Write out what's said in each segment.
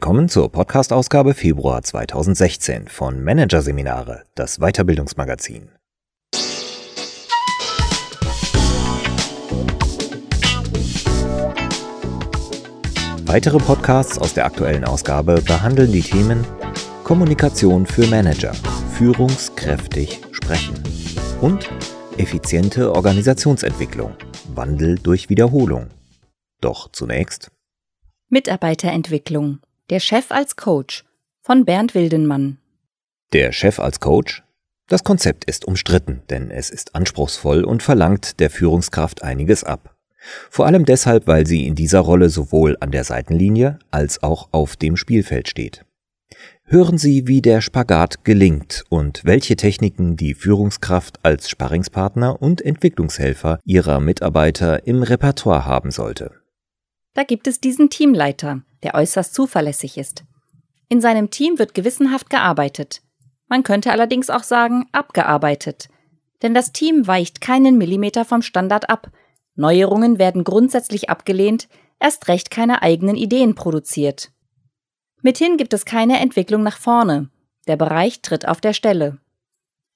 Willkommen zur Podcast-Ausgabe Februar 2016 von Managerseminare, das Weiterbildungsmagazin. Weitere Podcasts aus der aktuellen Ausgabe behandeln die Themen Kommunikation für Manager, führungskräftig sprechen und effiziente Organisationsentwicklung, Wandel durch Wiederholung. Doch zunächst Mitarbeiterentwicklung, der Chef als Coach von Bernd Wildenmann. Der Chef als Coach? Das Konzept ist umstritten, denn es ist anspruchsvoll und verlangt der Führungskraft einiges ab. Vor allem deshalb, weil sie in dieser Rolle sowohl an der Seitenlinie als auch auf dem Spielfeld steht. Hören Sie, wie der Spagat gelingt und welche Techniken die Führungskraft als Sparringspartner und Entwicklungshelfer ihrer Mitarbeiter im Repertoire haben sollte. Da gibt es diesen Teamleiter, der äußerst zuverlässig ist. In seinem Team wird gewissenhaft gearbeitet. Man könnte allerdings auch sagen, abgearbeitet. Denn das Team weicht keinen Millimeter vom Standard ab. Neuerungen werden grundsätzlich abgelehnt, erst recht keine eigenen Ideen produziert. Mithin gibt es keine Entwicklung nach vorne. Der Bereich tritt auf der Stelle.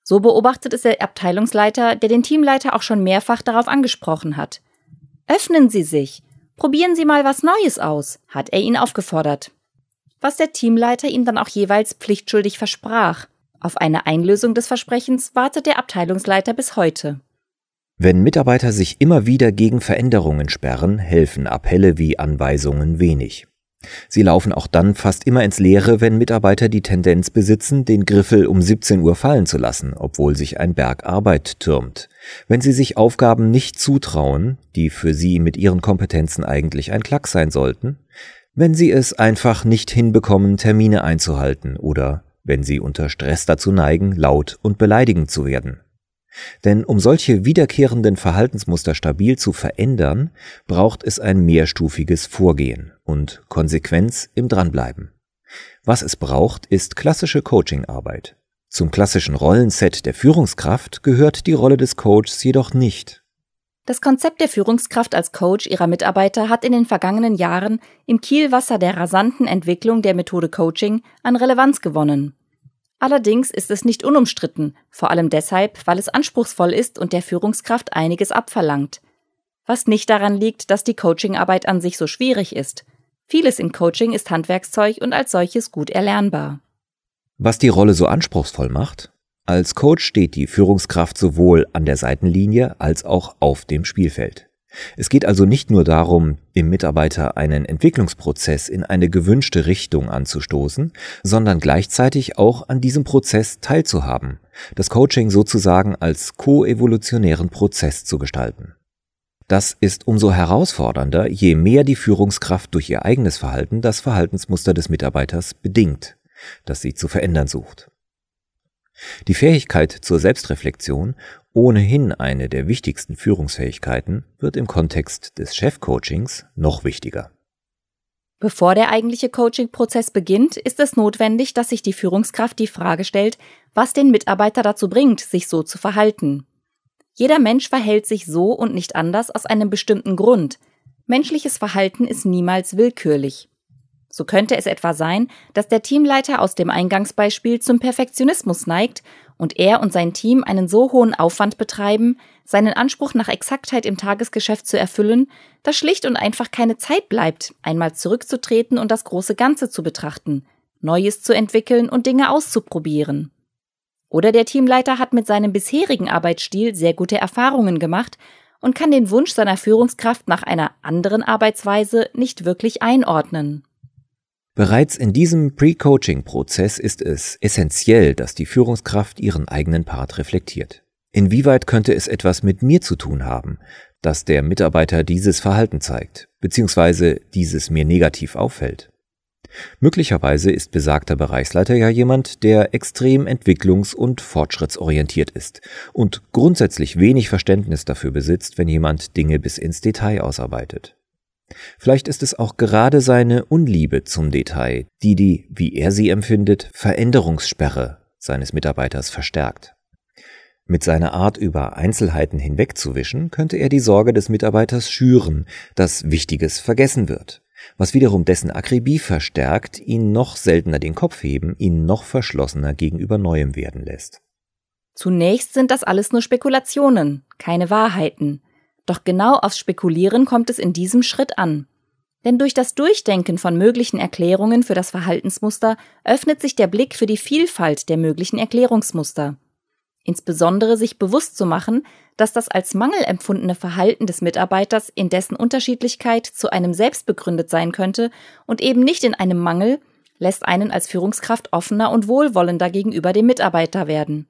So beobachtet es der Abteilungsleiter, der den Teamleiter auch schon mehrfach darauf angesprochen hat. Öffnen Sie sich! Probieren Sie mal was Neues aus, hat er ihn aufgefordert. Was der Teamleiter ihm dann auch jeweils pflichtschuldig versprach. Auf eine Einlösung des Versprechens wartet der Abteilungsleiter bis heute. Wenn Mitarbeiter sich immer wieder gegen Veränderungen sperren, helfen Appelle wie Anweisungen wenig. Sie laufen auch dann fast immer ins Leere, wenn Mitarbeiter die Tendenz besitzen, den Griffel um 17 Uhr fallen zu lassen, obwohl sich ein Berg Arbeit türmt. Wenn sie sich Aufgaben nicht zutrauen, die für sie mit ihren Kompetenzen eigentlich ein Klacks sein sollten, wenn sie es einfach nicht hinbekommen, Termine einzuhalten oder wenn sie unter Stress dazu neigen, laut und beleidigend zu werden. Denn um solche wiederkehrenden Verhaltensmuster stabil zu verändern, braucht es ein mehrstufiges Vorgehen und Konsequenz im Dranbleiben. Was es braucht, ist klassische Coachingarbeit. Zum klassischen Rollenset der Führungskraft gehört die Rolle des Coaches jedoch nicht. Das Konzept der Führungskraft als Coach ihrer Mitarbeiter hat in den vergangenen Jahren im Kielwasser der rasanten Entwicklung der Methode Coaching an Relevanz gewonnen. Allerdings ist es nicht unumstritten, vor allem deshalb, weil es anspruchsvoll ist und der Führungskraft einiges abverlangt. Was nicht daran liegt, dass die Coachingarbeit an sich so schwierig ist. Vieles im Coaching ist Handwerkszeug und als solches gut erlernbar. Was die Rolle so anspruchsvoll macht? Als Coach steht die Führungskraft sowohl an der Seitenlinie als auch auf dem Spielfeld. Es geht also nicht nur darum, im Mitarbeiter einen Entwicklungsprozess in eine gewünschte Richtung anzustoßen, sondern gleichzeitig auch an diesem Prozess teilzuhaben, das Coaching sozusagen als koevolutionären Prozess zu gestalten. Das ist umso herausfordernder, je mehr die Führungskraft durch ihr eigenes Verhalten das Verhaltensmuster des Mitarbeiters bedingt, das sie zu verändern sucht. Die Fähigkeit zur Selbstreflexion, ohnehin eine der wichtigsten Führungsfähigkeiten, wird im Kontext des Chefcoachings noch wichtiger. Bevor der eigentliche Coaching-Prozess beginnt, ist es notwendig, dass sich die Führungskraft die Frage stellt, was den Mitarbeiter dazu bringt, sich so zu verhalten. Jeder Mensch verhält sich so und nicht anders aus einem bestimmten Grund. Menschliches Verhalten ist niemals willkürlich. So könnte es etwa sein, dass der Teamleiter aus dem Eingangsbeispiel zum Perfektionismus neigt und er und sein Team einen so hohen Aufwand betreiben, seinen Anspruch nach Exaktheit im Tagesgeschäft zu erfüllen, dass schlicht und einfach keine Zeit bleibt, einmal zurückzutreten und das große Ganze zu betrachten, Neues zu entwickeln und Dinge auszuprobieren. Oder der Teamleiter hat mit seinem bisherigen Arbeitsstil sehr gute Erfahrungen gemacht und kann den Wunsch seiner Führungskraft nach einer anderen Arbeitsweise nicht wirklich einordnen. Bereits in diesem Pre-Coaching-Prozess ist es essentiell, dass die Führungskraft ihren eigenen Part reflektiert. Inwieweit könnte es etwas mit mir zu tun haben, dass der Mitarbeiter dieses Verhalten zeigt, beziehungsweise dieses mir negativ auffällt? Möglicherweise ist besagter Bereichsleiter ja jemand, der extrem entwicklungs- und fortschrittsorientiert ist und grundsätzlich wenig Verständnis dafür besitzt, wenn jemand Dinge bis ins Detail ausarbeitet. Vielleicht ist es auch gerade seine Unliebe zum Detail, die wie er sie empfindet, Veränderungssperre seines Mitarbeiters verstärkt. Mit seiner Art, über Einzelheiten hinwegzuwischen, könnte er die Sorge des Mitarbeiters schüren, dass Wichtiges vergessen wird, was wiederum dessen Akribie verstärkt, ihn noch seltener den Kopf heben, ihn noch verschlossener gegenüber Neuem werden lässt. Zunächst sind das alles nur Spekulationen, keine Wahrheiten. Doch genau aufs Spekulieren kommt es in diesem Schritt an. Denn durch das Durchdenken von möglichen Erklärungen für das Verhaltensmuster öffnet sich der Blick für die Vielfalt der möglichen Erklärungsmuster. Insbesondere sich bewusst zu machen, dass das als Mangel empfundene Verhalten des Mitarbeiters in dessen Unterschiedlichkeit zu einem selbst begründet sein könnte und eben nicht in einem Mangel, lässt einen als Führungskraft offener und wohlwollender gegenüber dem Mitarbeiter werden.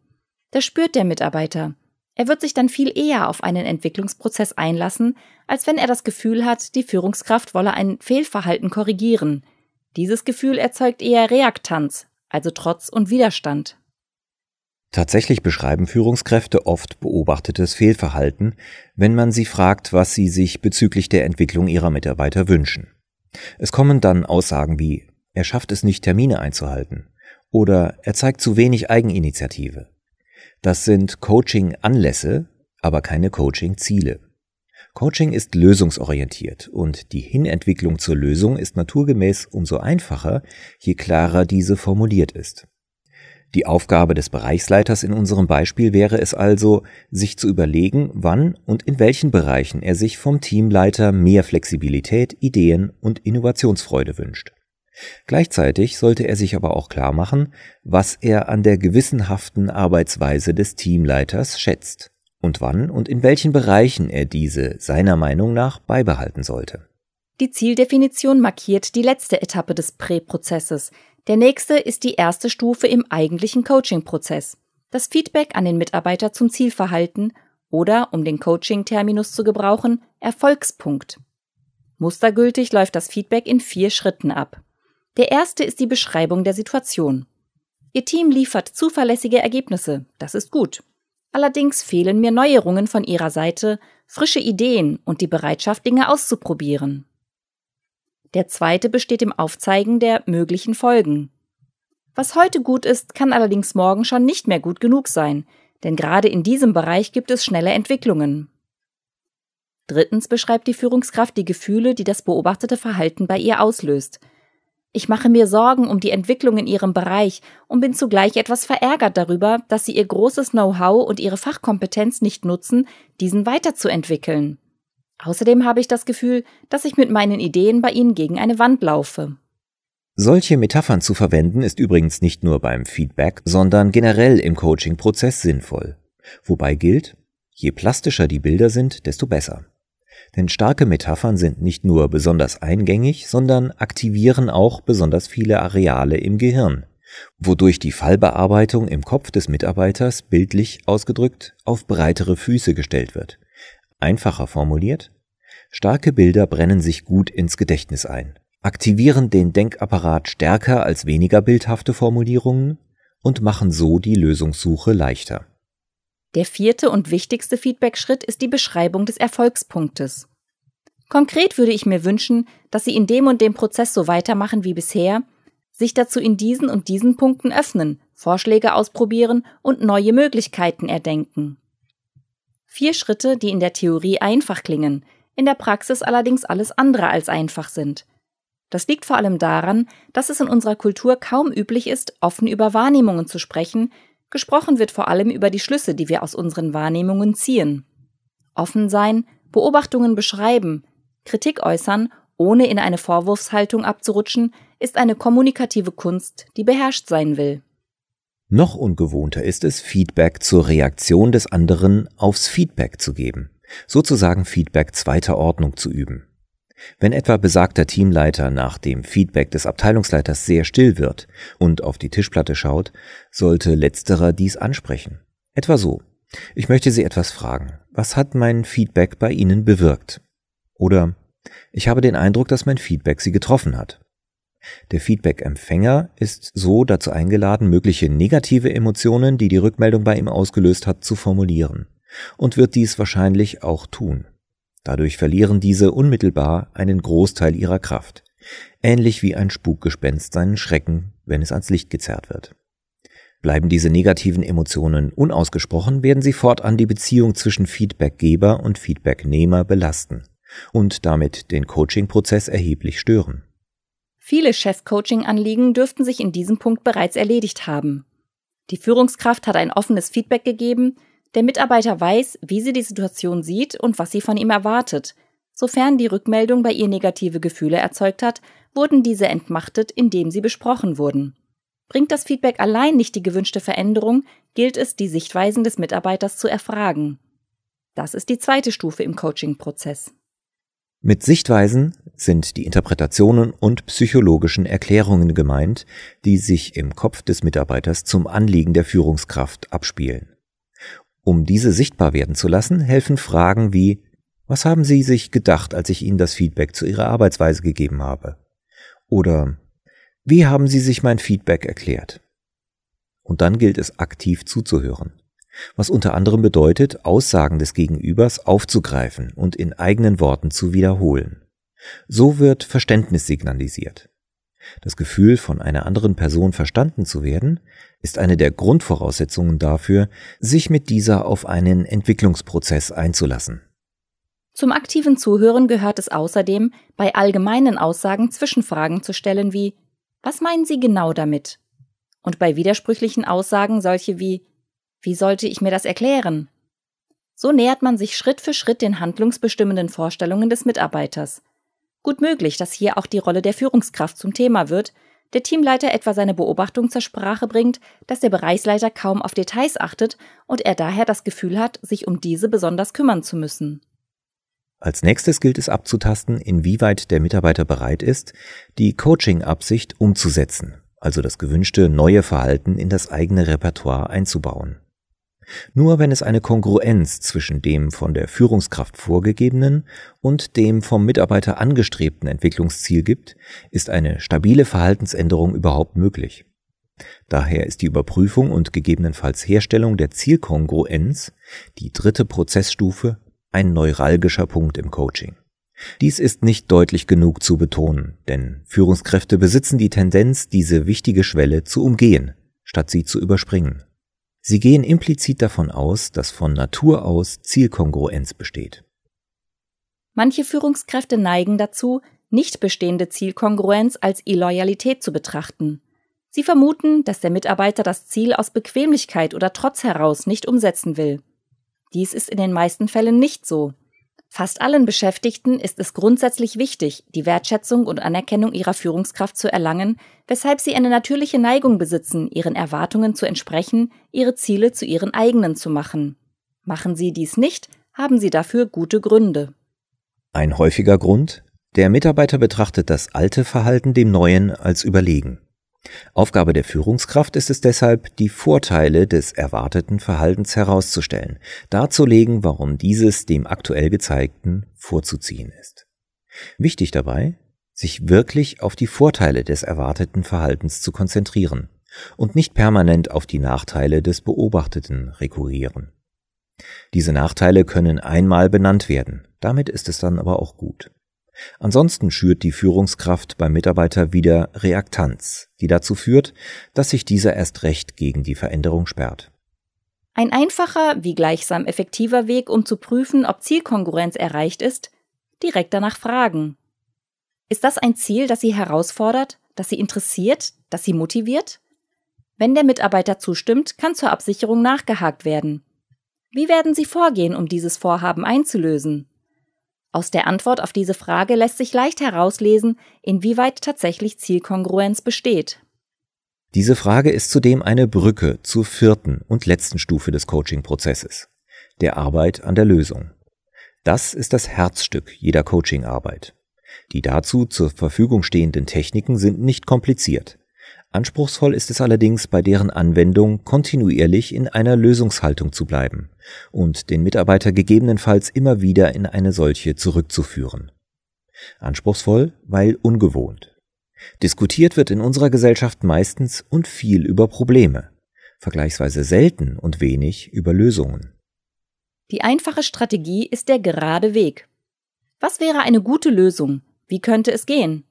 Das spürt der Mitarbeiter. Er wird sich dann viel eher auf einen Entwicklungsprozess einlassen, als wenn er das Gefühl hat, die Führungskraft wolle ein Fehlverhalten korrigieren. Dieses Gefühl erzeugt eher Reaktanz, also Trotz und Widerstand. Tatsächlich beschreiben Führungskräfte oft beobachtetes Fehlverhalten, wenn man sie fragt, was sie sich bezüglich der Entwicklung ihrer Mitarbeiter wünschen. Es kommen dann Aussagen wie, er schafft es nicht, Termine einzuhalten, oder er zeigt zu wenig Eigeninitiative. Das sind Coaching-Anlässe, aber keine Coaching-Ziele. Coaching ist lösungsorientiert und die Hinentwicklung zur Lösung ist naturgemäß umso einfacher, je klarer diese formuliert ist. Die Aufgabe des Bereichsleiters in unserem Beispiel wäre es also, sich zu überlegen, wann und in welchen Bereichen er sich vom Teamleiter mehr Flexibilität, Ideen und Innovationsfreude wünscht. Gleichzeitig sollte er sich aber auch klar machen, was er an der gewissenhaften Arbeitsweise des Teamleiters schätzt und wann und in welchen Bereichen er diese seiner Meinung nach beibehalten sollte. Die Zieldefinition markiert die letzte Etappe des Prä-Prozesses. Der nächste ist die erste Stufe im eigentlichen Coaching-Prozess, das Feedback an den Mitarbeiter zum Zielverhalten oder, um den Coaching-Terminus zu gebrauchen, Erfolgspunkt. Mustergültig läuft das Feedback in 4 Schritten ab. Der erste ist die Beschreibung der Situation. Ihr Team liefert zuverlässige Ergebnisse, das ist gut. Allerdings fehlen mir Neuerungen von Ihrer Seite, frische Ideen und die Bereitschaft, Dinge auszuprobieren. Der zweite besteht im Aufzeigen der möglichen Folgen. Was heute gut ist, kann allerdings morgen schon nicht mehr gut genug sein, denn gerade in diesem Bereich gibt es schnelle Entwicklungen. Drittens beschreibt die Führungskraft die Gefühle, die das beobachtete Verhalten bei ihr auslöst. Ich mache mir Sorgen um die Entwicklung in Ihrem Bereich und bin zugleich etwas verärgert darüber, dass Sie Ihr großes Know-how und Ihre Fachkompetenz nicht nutzen, diesen weiterzuentwickeln. Außerdem habe ich das Gefühl, dass ich mit meinen Ideen bei Ihnen gegen eine Wand laufe. Solche Metaphern zu verwenden ist übrigens nicht nur beim Feedback, sondern generell im Coaching-Prozess sinnvoll. Wobei gilt, je plastischer die Bilder sind, desto besser. Denn starke Metaphern sind nicht nur besonders eingängig, sondern aktivieren auch besonders viele Areale im Gehirn, wodurch die Fallbearbeitung im Kopf des Mitarbeiters bildlich ausgedrückt auf breitere Füße gestellt wird. Einfacher formuliert, starke Bilder brennen sich gut ins Gedächtnis ein, aktivieren den Denkapparat stärker als weniger bildhafte Formulierungen und machen so die Lösungssuche leichter. Der vierte und wichtigste Feedback-Schritt ist die Beschreibung des Erfolgspunktes. Konkret würde ich mir wünschen, dass Sie in dem und dem Prozess so weitermachen wie bisher, sich dazu in diesen und diesen Punkten öffnen, Vorschläge ausprobieren und neue Möglichkeiten erdenken. 4 Schritte, die in der Theorie einfach klingen, in der Praxis allerdings alles andere als einfach sind. Das liegt vor allem daran, dass es in unserer Kultur kaum üblich ist, offen über Wahrnehmungen zu sprechen. Gesprochen wird vor allem über die Schlüsse, die wir aus unseren Wahrnehmungen ziehen. Offen sein, Beobachtungen beschreiben, Kritik äußern, ohne in eine Vorwurfshaltung abzurutschen, ist eine kommunikative Kunst, die beherrscht sein will. Noch ungewohnter ist es, Feedback zur Reaktion des anderen aufs Feedback zu geben, sozusagen Feedback zweiter Ordnung zu üben. Wenn etwa besagter Teamleiter nach dem Feedback des Abteilungsleiters sehr still wird und auf die Tischplatte schaut, sollte letzterer dies ansprechen. Etwa so: Ich möchte Sie etwas fragen. Was hat mein Feedback bei Ihnen bewirkt? Oder ich habe den Eindruck, dass mein Feedback Sie getroffen hat. Der Feedback-Empfänger ist so dazu eingeladen, mögliche negative Emotionen, die die Rückmeldung bei ihm ausgelöst hat, zu formulieren und wird dies wahrscheinlich auch tun. Dadurch verlieren diese unmittelbar einen Großteil ihrer Kraft, ähnlich wie ein Spukgespenst seinen Schrecken, wenn es ans Licht gezerrt wird. Bleiben diese negativen Emotionen unausgesprochen, werden sie fortan die Beziehung zwischen Feedbackgeber und Feedbacknehmer belasten und damit den Coaching-Prozess erheblich stören. Viele Chef-Coaching-Anliegen dürften sich in diesem Punkt bereits erledigt haben. Die Führungskraft hat ein offenes Feedback gegeben, der Mitarbeiter weiß, wie sie die Situation sieht und was sie von ihm erwartet. Sofern die Rückmeldung bei ihr negative Gefühle erzeugt hat, wurden diese entmachtet, indem sie besprochen wurden. Bringt das Feedback allein nicht die gewünschte Veränderung, gilt es, die Sichtweisen des Mitarbeiters zu erfragen. Das ist die zweite Stufe im Coaching-Prozess. Mit Sichtweisen sind die Interpretationen und psychologischen Erklärungen gemeint, die sich im Kopf des Mitarbeiters zum Anliegen der Führungskraft abspielen. Um diese sichtbar werden zu lassen, helfen Fragen wie: Was haben Sie sich gedacht, als ich Ihnen das Feedback zu Ihrer Arbeitsweise gegeben habe? Oder: Wie haben Sie sich mein Feedback erklärt? Und dann gilt es, aktiv zuzuhören. Was unter anderem bedeutet, Aussagen des Gegenübers aufzugreifen und in eigenen Worten zu wiederholen. So wird Verständnis signalisiert. Das Gefühl, von einer anderen Person verstanden zu werden, ist eine der Grundvoraussetzungen dafür, sich mit dieser auf einen Entwicklungsprozess einzulassen. Zum aktiven Zuhören gehört es außerdem, bei allgemeinen Aussagen Zwischenfragen zu stellen wie: Was meinen Sie genau damit? Und bei widersprüchlichen Aussagen solche wie: Wie sollte ich mir das erklären? So nähert man sich Schritt für Schritt den handlungsbestimmenden Vorstellungen des Mitarbeiters. Gut möglich, dass hier auch die Rolle der Führungskraft zum Thema wird, der Teamleiter etwa seine Beobachtung zur Sprache bringt, dass der Bereichsleiter kaum auf Details achtet und er daher das Gefühl hat, sich um diese besonders kümmern zu müssen. Als nächstes gilt es abzutasten, inwieweit der Mitarbeiter bereit ist, die Coaching-Absicht umzusetzen, also das gewünschte neue Verhalten in das eigene Repertoire einzubauen. Nur wenn es eine Kongruenz zwischen dem von der Führungskraft vorgegebenen und dem vom Mitarbeiter angestrebten Entwicklungsziel gibt, ist eine stabile Verhaltensänderung überhaupt möglich. Daher ist die Überprüfung und gegebenenfalls Herstellung der Zielkongruenz, die dritte Prozessstufe, ein neuralgischer Punkt im Coaching. Dies ist nicht deutlich genug zu betonen, denn Führungskräfte besitzen die Tendenz, diese wichtige Schwelle zu umgehen, statt sie zu überspringen. Sie gehen implizit davon aus, dass von Natur aus Zielkongruenz besteht. Manche Führungskräfte neigen dazu, nicht bestehende Zielkongruenz als Illoyalität zu betrachten. Sie vermuten, dass der Mitarbeiter das Ziel aus Bequemlichkeit oder Trotz heraus nicht umsetzen will. Dies ist in den meisten Fällen nicht so. Fast allen Beschäftigten ist es grundsätzlich wichtig, die Wertschätzung und Anerkennung ihrer Führungskraft zu erlangen, weshalb sie eine natürliche Neigung besitzen, ihren Erwartungen zu entsprechen, ihre Ziele zu ihren eigenen zu machen. Machen sie dies nicht, haben sie dafür gute Gründe. Ein häufiger Grund: Der Mitarbeiter betrachtet das alte Verhalten dem neuen als überlegen. Aufgabe der Führungskraft ist es deshalb, die Vorteile des erwarteten Verhaltens herauszustellen, darzulegen, warum dieses dem aktuell gezeigten vorzuziehen ist. Wichtig dabei, sich wirklich auf die Vorteile des erwarteten Verhaltens zu konzentrieren und nicht permanent auf die Nachteile des Beobachteten rekurrieren. Diese Nachteile können einmal benannt werden, damit ist es dann aber auch gut. Ansonsten schürt die Führungskraft beim Mitarbeiter wieder Reaktanz, die dazu führt, dass sich dieser erst recht gegen die Veränderung sperrt. Ein einfacher, wie gleichsam effektiver Weg, um zu prüfen, ob Zielkongruenz erreicht ist: direkt danach fragen. Ist das ein Ziel, das Sie herausfordert, das Sie interessiert, das Sie motiviert? Wenn der Mitarbeiter zustimmt, kann zur Absicherung nachgehakt werden. Wie werden Sie vorgehen, um dieses Vorhaben einzulösen? Aus der Antwort auf diese Frage lässt sich leicht herauslesen, inwieweit tatsächlich Zielkongruenz besteht. Diese Frage ist zudem eine Brücke zur vierten und letzten Stufe des Coaching-Prozesses, der Arbeit an der Lösung. Das ist das Herzstück jeder Coaching-Arbeit. Die dazu zur Verfügung stehenden Techniken sind nicht kompliziert. Anspruchsvoll ist es allerdings, bei deren Anwendung kontinuierlich in einer Lösungshaltung zu bleiben und den Mitarbeiter gegebenenfalls immer wieder in eine solche zurückzuführen. Anspruchsvoll, weil ungewohnt. Diskutiert wird in unserer Gesellschaft meistens und viel über Probleme, vergleichsweise selten und wenig über Lösungen. Die einfache Strategie ist der gerade Weg. Was wäre eine gute Lösung? Wie könnte es gehen?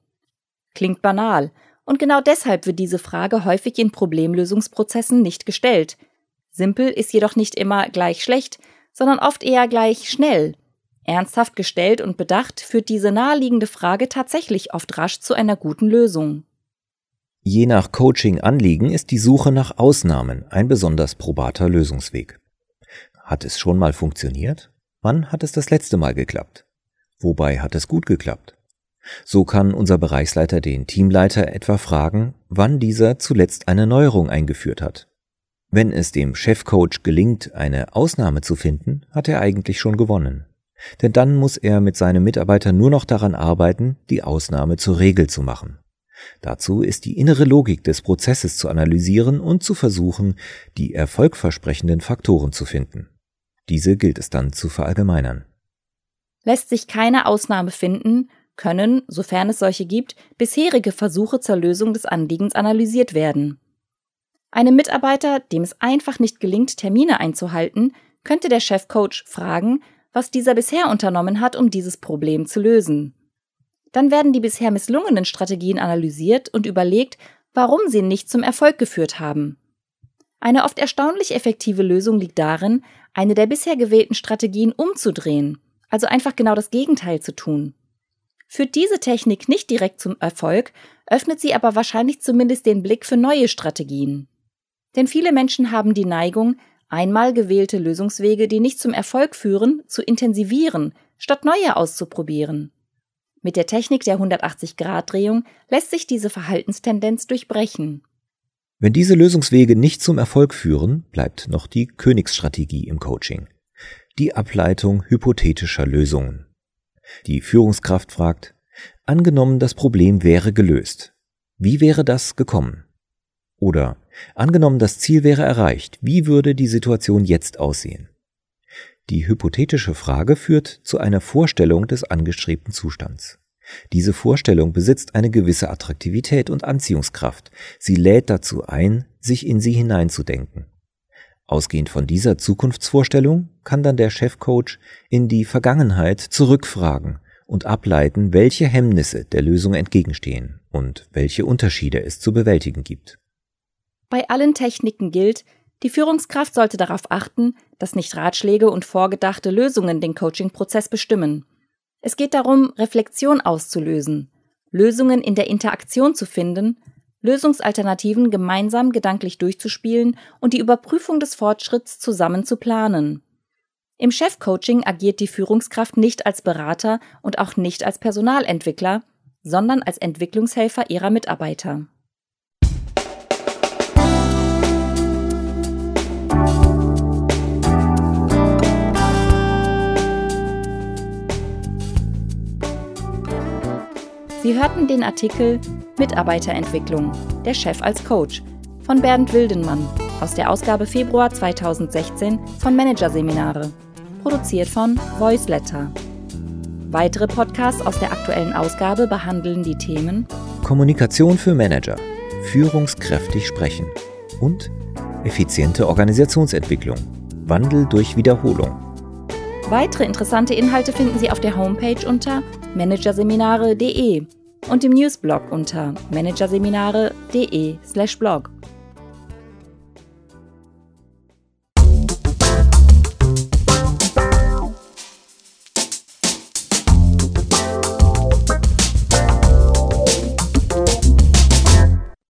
Klingt banal. Und genau deshalb wird diese Frage häufig in Problemlösungsprozessen nicht gestellt. Simpel ist jedoch nicht immer gleich schlecht, sondern oft eher gleich schnell. ernsthaft gestellt und bedacht, führt diese naheliegende Frage tatsächlich oft rasch zu einer guten Lösung. Je nach Coaching-Anliegen ist die Suche nach Ausnahmen ein besonders probater Lösungsweg. Hat es schon mal funktioniert? Wann hat es das letzte Mal geklappt? Wobei hat es gut geklappt? So kann unser Bereichsleiter den Teamleiter etwa fragen, wann dieser zuletzt eine Neuerung eingeführt hat. Wenn es dem Chefcoach gelingt, eine Ausnahme zu finden, hat er eigentlich schon gewonnen. Denn dann muss er mit seinem Mitarbeiter nur noch daran arbeiten, die Ausnahme zur Regel zu machen. Dazu ist die innere Logik des Prozesses zu analysieren und zu versuchen, die erfolgversprechenden Faktoren zu finden. Diese gilt es dann zu verallgemeinern. Lässt sich keine Ausnahme finden, können, sofern es solche gibt, bisherige Versuche zur Lösung des Anliegens analysiert werden. Einem Mitarbeiter, dem es einfach nicht gelingt, Termine einzuhalten, könnte der Chefcoach fragen, was dieser bisher unternommen hat, um dieses Problem zu lösen. Dann werden die bisher misslungenen Strategien analysiert und überlegt, warum sie nicht zum Erfolg geführt haben. Eine oft erstaunlich effektive Lösung liegt darin, eine der bisher gewählten Strategien umzudrehen, also einfach genau das Gegenteil zu tun. Führt diese Technik nicht direkt zum Erfolg, öffnet sie aber wahrscheinlich zumindest den Blick für neue Strategien. Denn viele Menschen haben die Neigung, einmal gewählte Lösungswege, die nicht zum Erfolg führen, zu intensivieren, statt neue auszuprobieren. Mit der Technik der 180-Grad-Drehung lässt sich diese Verhaltenstendenz durchbrechen. Wenn diese Lösungswege nicht zum Erfolg führen, bleibt noch die Königsstrategie im Coaching. Die Ableitung hypothetischer Lösungen. Die Führungskraft fragt, angenommen das Problem wäre gelöst. Wie wäre das gekommen? Oder angenommen das Ziel wäre erreicht, wie würde die Situation jetzt aussehen? Die hypothetische Frage führt zu einer Vorstellung des angestrebten Zustands. Diese Vorstellung besitzt eine gewisse Attraktivität und Anziehungskraft. Sie lädt dazu ein, sich in sie hineinzudenken. Ausgehend von dieser Zukunftsvorstellung kann dann der Chefcoach in die Vergangenheit zurückfragen und ableiten, welche Hemmnisse der Lösung entgegenstehen und welche Unterschiede es zu bewältigen gibt. Bei allen Techniken gilt, die Führungskraft sollte darauf achten, dass nicht Ratschläge und vorgedachte Lösungen den Coaching-Prozess bestimmen. Es geht darum, Reflexion auszulösen, Lösungen in der Interaktion zu finden, Lösungsalternativen gemeinsam gedanklich durchzuspielen und die Überprüfung des Fortschritts zusammen zu planen. Im Chefcoaching agiert die Führungskraft nicht als Berater und auch nicht als Personalentwickler, sondern als Entwicklungshelfer ihrer Mitarbeiter. Sie hörten den Artikel Mitarbeiterentwicklung, der Chef als Coach von Bernd Wildenmann aus der Ausgabe Februar 2016 von Managerseminare, produziert von Voiceletter. Weitere Podcasts aus der aktuellen Ausgabe behandeln die Themen Kommunikation für Manager, führungskräftig sprechen und effiziente Organisationsentwicklung, Wandel durch Wiederholung. Weitere interessante Inhalte finden Sie auf der Homepage unter managerseminare.de und im Newsblog unter managerseminare.de/blog.